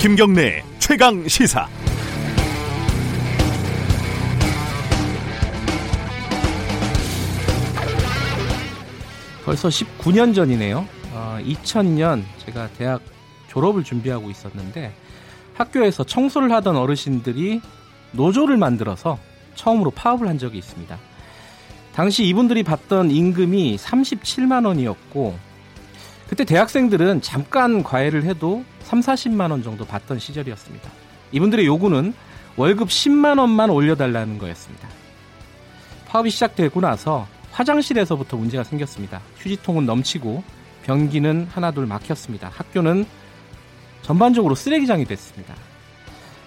김경래 최강 시사. 벌써 19년 전이네요. 2000년 제가 대학 졸업을 준비하고 있었는데 학교에서 청소를 하던 어르신들이 노조를 만들어서 처음으로 파업을 한 적이 있습니다. 당시 이분들이 받던 임금이 37만 원이었고 그때 대학생들은 잠깐 과외를 해도 3, 40만 원 정도 받던 시절이었습니다. 이분들의 요구는 월급 10만 원만 올려달라는 거였습니다. 파업이 시작되고 나서 화장실에서부터 문제가 생겼습니다. 휴지통은 넘치고 변기는 하나둘 막혔습니다. 학교는 전반적으로 쓰레기장이 됐습니다.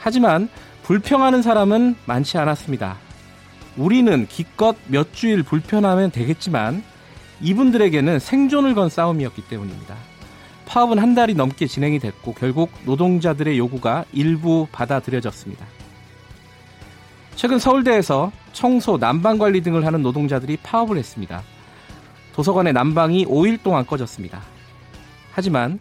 하지만 불평하는 사람은 많지 않았습니다. 우리는 기껏 몇 주일 불편하면 되겠지만 이분들에게는 생존을 건 싸움이었기 때문입니다. 파업은 한 달이 넘게 진행이 됐고 결국 노동자들의 요구가 일부 받아들여졌습니다. 최근 서울대에서 청소, 난방관리 등을 하는 노동자들이 파업을 했습니다. 도서관의 난방이 5일 동안 꺼졌습니다. 하지만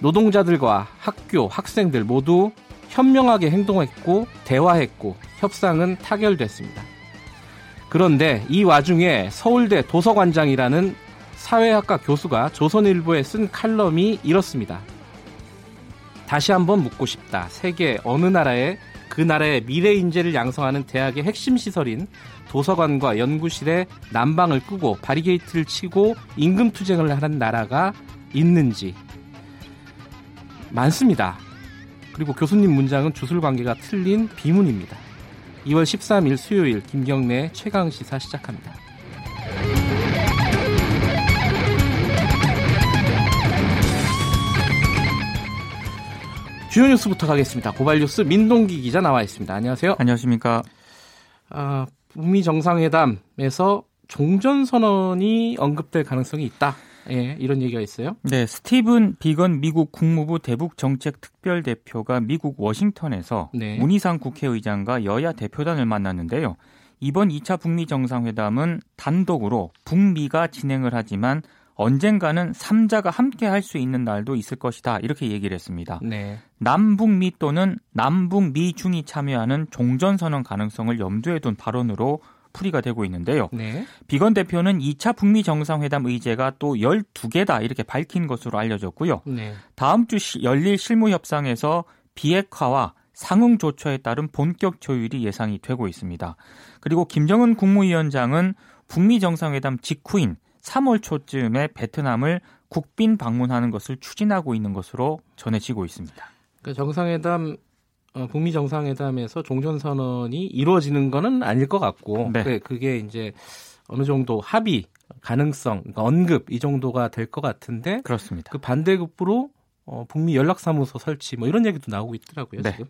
노동자들과 학교, 학생들 모두 현명하게 행동했고 대화했고 협상은 타결됐습니다. 그런데 이 와중에 서울대 도서관장이라는 사회학과 교수가 조선일보에 쓴 칼럼이 이렇습니다. 다시 한번 묻고 싶다. 세계 어느 나라에 그 나라의 미래 인재를 양성하는 대학의 핵심 시설인 도서관과 연구실에 난방을 끄고 바리게이트를 치고 임금 투쟁을 하는 나라가 있는지. 많습니다. 그리고 교수님 문장은 주술관계가 틀린 비문입니다. 2월 13일 수요일 김경래 최강시사 시작합니다. 주요 뉴스부터 가겠습니다. 고발뉴스 민동기 기자 나와 있습니다. 안녕하세요. 안녕하십니까. 북미 정상회담에서 종전선언이 언급될 가능성이 있다. 예, 이런 얘기가 있어요. 네, 스티븐 비건 미국 국무부 대북정책특별대표가 미국 워싱턴에서 네. 문희상 국회의장과 여야 대표단을 만났는데요. 이번 2차 북미 정상회담은 단독으로 북미가 진행을 하지만 언젠가는 3자가 함께 할 수 있는 날도 있을 것이다. 이렇게 얘기를 했습니다. 네. 남북미 또는 남북미 중이 참여하는 종전선언 가능성을 염두에 둔 발언으로 풀이가 되고 있는데요. 네. 비건 대표는 2차 북미 정상회담 의제가 또 12개다 이렇게 밝힌 것으로 알려졌고요. 네. 다음 주 열릴 실무협상에서 비핵화와 상응 조처에 따른 본격 조율이 예상이 되고 있습니다. 그리고 김정은 국무위원장은 북미 정상회담 직후인 3월 초쯤에 베트남을 국빈 방문하는 것을 추진하고 있는 것으로 전해지고 있습니다. 그러니까 정상회담 북미 정상회담에서 종전선언이 이루어지는 것은 아닐 것 같고 네. 그게 이제 어느 정도 합의 가능성, 그러니까 언급 이 정도가 될 것 같은데 그렇습니다. 그 반대급부로 북미 연락사무소 설치 뭐 이런 얘기도 나오고 있더라고요. 네. 지금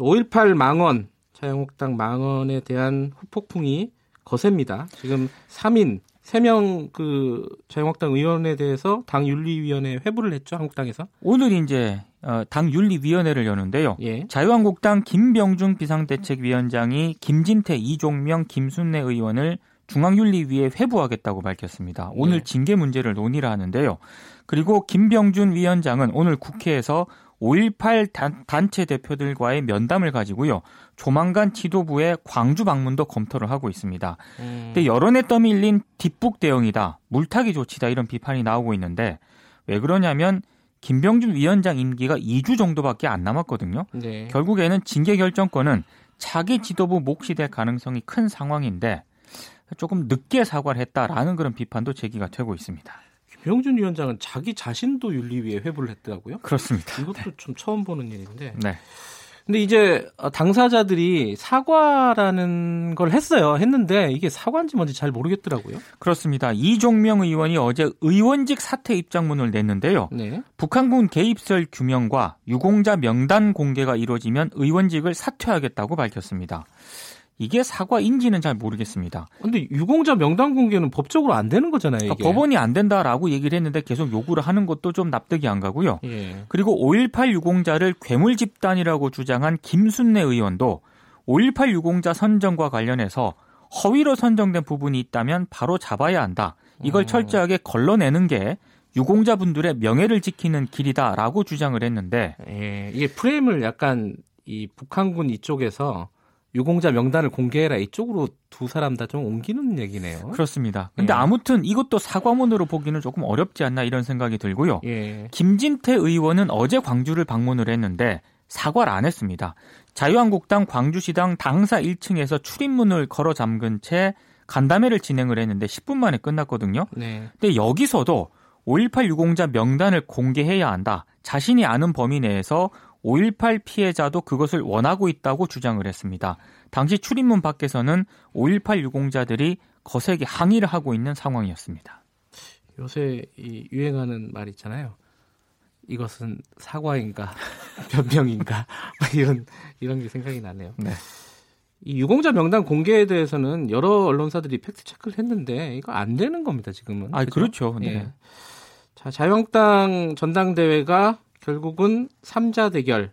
5.18 망언, 자유한국당 망언에 대한 후폭풍이 거셉니다. 지금 3인 3명 그 자유한국당 의원에 대해서 당 윤리위원회에 회부를 했죠. 한국당에서. 오늘 이제 당 윤리위원회를 여는데요. 예. 자유한국당 김병준 비상대책위원장이 김진태, 이종명, 김순례 의원을 중앙윤리위에 회부하겠다고 밝혔습니다. 오늘 예. 징계 문제를 논의를 하는데요. 그리고 김병준 위원장은 오늘 국회에서 5.18 단체 대표들과의 면담을 가지고요. 조만간 지도부의 광주 방문도 검토를 하고 있습니다. 근데 여론에 떠밀린 뒷북 대응이다, 물타기 조치다 이런 비판이 나오고 있는데 왜 그러냐면 김병준 위원장 임기가 2주 정도밖에 안 남았거든요. 네. 결국에는 징계 결정권은 차기 지도부 몫이 될 가능성이 큰 상황인데 조금 늦게 사과를 했다라는 그런 비판도 제기가 되고 있습니다. 김병준 위원장은 자기 자신도 윤리위에 회부를 했더라고요. 그렇습니다. 이것도 네. 좀 처음 보는 일인데. 네. 근데 이제 당사자들이 사과라는 걸 했어요. 했는데 이게 사과인지 뭔지 잘 모르겠더라고요. 그렇습니다. 이종명 의원이 어제 의원직 사퇴 입장문을 냈는데요. 네. 북한군 개입설 규명과 유공자 명단 공개가 이루어지면 의원직을 사퇴하겠다고 밝혔습니다. 이게 사과인지는 잘 모르겠습니다. 그런데 유공자 명단 공개는 법적으로 안 되는 거잖아요. 이게. 법원이 안 된다라고 얘기를 했는데 계속 요구를 하는 것도 좀 납득이 안 가고요. 예. 그리고 5.18 유공자를 괴물 집단이라고 주장한 김순례 의원도 5.18 유공자 선정과 관련해서 허위로 선정된 부분이 있다면 바로 잡아야 한다. 이걸 철저하게 걸러내는 게 유공자분들의 명예를 지키는 길이다라고 주장을 했는데, 예, 이게 프레임을 약간 이 북한군 이쪽에서 유공자 명단을 공개해라 이쪽으로 두 사람 다 좀 옮기는 얘기네요. 그렇습니다. 그런데 예. 아무튼 이것도 사과문으로 보기는 조금 어렵지 않나 이런 생각이 들고요. 예. 김진태 의원은 어제 광주를 방문을 했는데 사과를 안 했습니다. 자유한국당 광주시당 당사 1층에서 출입문을 걸어 잠근 채 간담회를 진행을 했는데 10분 만에 끝났거든요. 네. 근데 여기서도 5.18 유공자 명단을 공개해야 한다. 자신이 아는 범위 내에서 5.18 피해자도 그것을 원하고 있다고 주장을 했습니다. 당시 출입문 밖에서는 5.18 유공자들이 거세게 항의를 하고 있는 상황이었습니다. 요새 이 유행하는 말 있잖아요. 이것은 사과인가 변명인가 이런 게 생각이 나네요. 네. 이 유공자 명단 공개에 대해서는 여러 언론사들이 팩트 체크를 했는데 이거 안 되는 겁니다 지금은. 아 그렇죠. 네. 예. 자 자유한국당 전당대회가 결국은 3자 대결.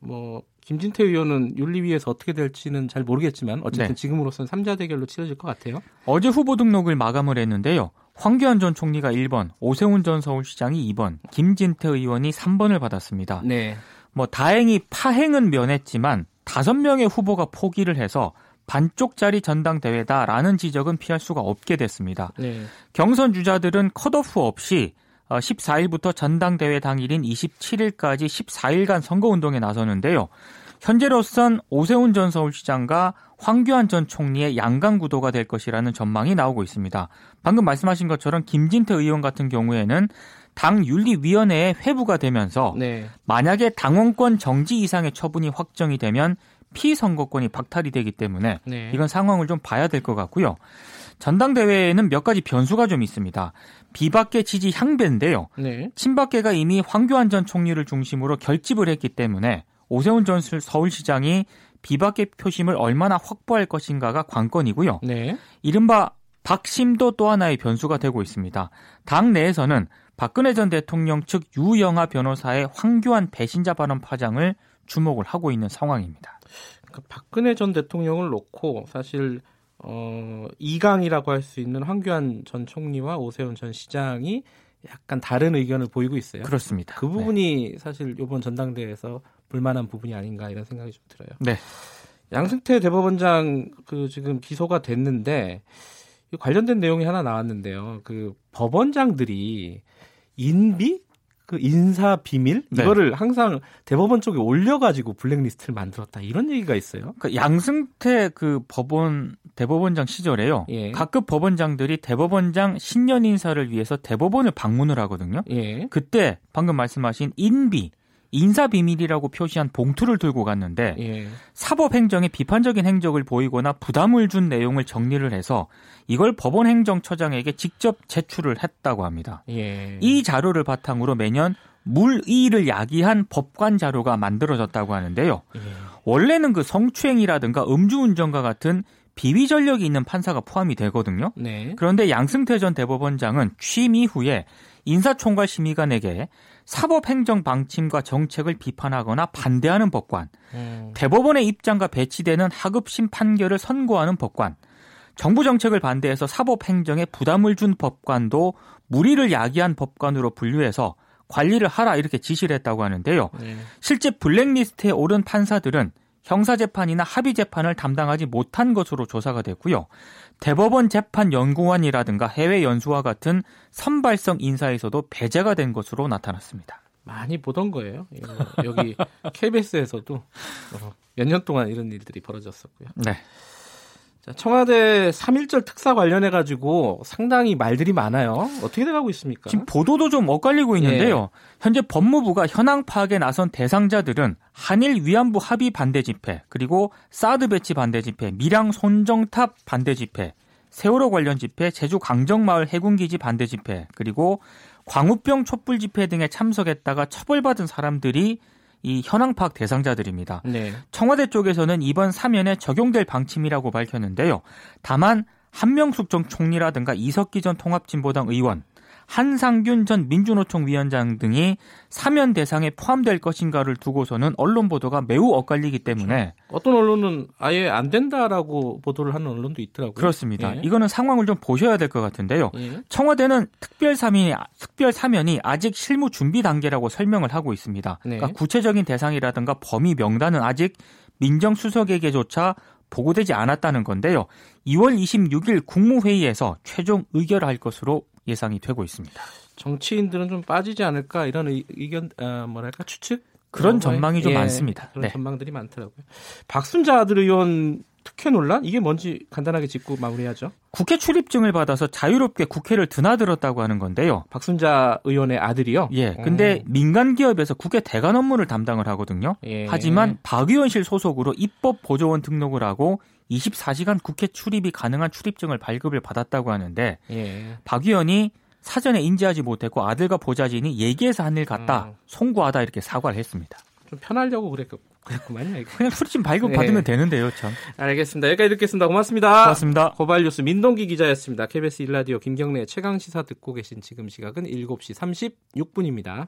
뭐 김진태 의원은 윤리위에서 어떻게 될지는 잘 모르겠지만 어쨌든 네. 지금으로서는 3자 대결로 치러질 것 같아요. 어제 후보 등록을 마감을 했는데요. 황교안 전 총리가 1번, 오세훈 전 서울시장이 2번, 김진태 의원이 3번을 받았습니다. 네. 뭐 다행히 파행은 면했지만 5명의 후보가 포기를 해서 반쪽짜리 전당대회다라는 지적은 피할 수가 없게 됐습니다. 네. 경선 주자들은 컷오프 없이 14일부터 전당대회 당일인 27일까지 14일간 선거운동에 나서는데요. 현재로선 오세훈 전 서울시장과 황교안 전 총리의 양강구도가 될 것이라는 전망이 나오고 있습니다. 방금 말씀하신 것처럼 김진태 의원 같은 경우에는 당 윤리위원회에 회부가 되면서 네. 만약에 당원권 정지 이상의 처분이 확정이 되면 피선거권이 박탈이 되기 때문에 네. 이건 상황을 좀 봐야 될 것 같고요. 전당대회에는 몇 가지 변수가 좀 있습니다. 비박계 지지 향배인데요. 네. 친박계가 이미 황교안 전 총리를 중심으로 결집을 했기 때문에 오세훈 전 서울시장이 비박계 표심을 얼마나 확보할 것인가가 관건이고요. 네. 이른바 박심도 또 하나의 변수가 되고 있습니다. 당 내에서는 박근혜 전 대통령 측 유영하 변호사의 황교안 배신자 발언 파장을 주목을 하고 있는 상황입니다. 그러니까 박근혜 전 대통령을 놓고 사실 이강이라고 할 수 있는 황교안 전 총리와 오세훈 전 시장이 약간 다른 의견을 보이고 있어요. 그렇습니다. 그 부분이 네. 사실 이번 전당대회에서 불만한 부분이 아닌가 이런 생각이 좀 들어요. 네. 양승태 대법원장 그 지금 기소가 됐는데 관련된 내용이 하나 나왔는데요. 그 법원장들이 인비? 그 인사 비밀? 네. 이거를 항상 대법원 쪽에 올려가지고 블랙리스트를 만들었다. 이런 얘기가 있어요. 그러니까 양승태 그 대법원장 시절에요. 예. 각급 법원장들이 대법원장 신년 인사를 위해서 대법원을 방문을 하거든요. 예. 그때 방금 말씀하신 인비. 인사비밀이라고 표시한 봉투를 들고 갔는데 예. 사법행정의 비판적인 행적을 보이거나 부담을 준 내용을 정리를 해서 이걸 법원행정처장에게 직접 제출을 했다고 합니다. 예. 이 자료를 바탕으로 매년 물의를 야기한 법관 자료가 만들어졌다고 하는데요. 예. 원래는 그 성추행이라든가 음주운전과 같은 비위 전력이 있는 판사가 포함이 되거든요. 네. 그런데 양승태 전 대법원장은 취임 이후에 인사총괄 심의관에게 사법행정 방침과 정책을 비판하거나 반대하는 법관, 대법원의 입장과 배치되는 하급심 판결을 선고하는 법관, 정부 정책을 반대해서 사법행정에 부담을 준 법관도 물의를 야기한 법관으로 분류해서 관리를 하라 이렇게 지시를 했다고 하는데요. 실제 블랙리스트에 오른 판사들은 형사재판이나 합의재판을 담당하지 못한 것으로 조사가 됐고요. 대법원 재판연구원이라든가 해외 연수와 같은 선발성 인사에서도 배제가 된 것으로 나타났습니다. 많이 보던 거예요. 여기 KBS에서도 몇 년 동안 이런 일들이 벌어졌었고요. 네. 자, 청와대 3.1절 특사 관련해가지고 상당히 말들이 많아요. 어떻게 돼가고 있습니까? 지금 보도도 좀 엇갈리고 있는데요. 예. 현재 법무부가 현황 파악에 나선 대상자들은 한일 위안부 합의 반대 집회, 그리고 사드 배치 반대 집회, 밀양 손정탑 반대 집회, 세월호 관련 집회, 제주 강정마을 해군기지 반대 집회, 그리고 광우병 촛불 집회 등에 참석했다가 처벌받은 사람들이 이 현황 파악 대상자들입니다. 네. 청와대 쪽에서는 이번 사면에 적용될 방침이라고 밝혔는데요. 다만 한명숙 전 총리라든가 이석기 전 통합진보당 의원, 한상균 전 민주노총 위원장 등이 사면 대상에 포함될 것인가를 두고서는 언론 보도가 매우 엇갈리기 때문에 어떤 언론은 아예 안 된다라고 보도를 하는 언론도 있더라고요. 그렇습니다. 예. 이거는 상황을 좀 보셔야 될 것 같은데요. 예. 청와대는 특별 사면이 아직 실무 준비 단계라고 설명을 하고 있습니다. 네. 그러니까 구체적인 대상이라든가 범위 명단은 아직 민정수석에게조차 보고되지 않았다는 건데요. 2월 26일 국무회의에서 최종 의결할 것으로 예상이 되고 있습니다. 정치인들은 좀 빠지지 않을까 이런 의견 추측? 그런 전망이 좀 많습니다. 그런 전망들이 많더라고요. 박순자 아들 의원 특혜 논란? 이게 뭔지 간단하게 짚고 마무리하죠. 국회 출입증을 받아서 자유롭게 국회를 드나들었다고 하는 건데요. 박순자 의원의 아들이요? 예. 근데 민간 기업에서 국회 대관 업무를 담당을 하거든요. 예. 하지만 박 의원실 소속으로 입법 보조원 등록을 하고 24시간 국회 출입이 가능한 출입증을 발급을 받았다고 하는데 예. 박 의원이 사전에 인지하지 못했고 아들과 보좌진이 얘기해서 한 일 같다. 송구하다 이렇게 사과를 했습니다. 좀 편하려고 그랬구만요. 그냥 출입증 발급 받으면 되는데요. 참. 알겠습니다. 여기까지 듣겠습니다. 고맙습니다. 고발 뉴스 민동기 기자였습니다. KBS 1라디오 김경래 최강시사 듣고 계신 지금 시각은 7시 36분입니다.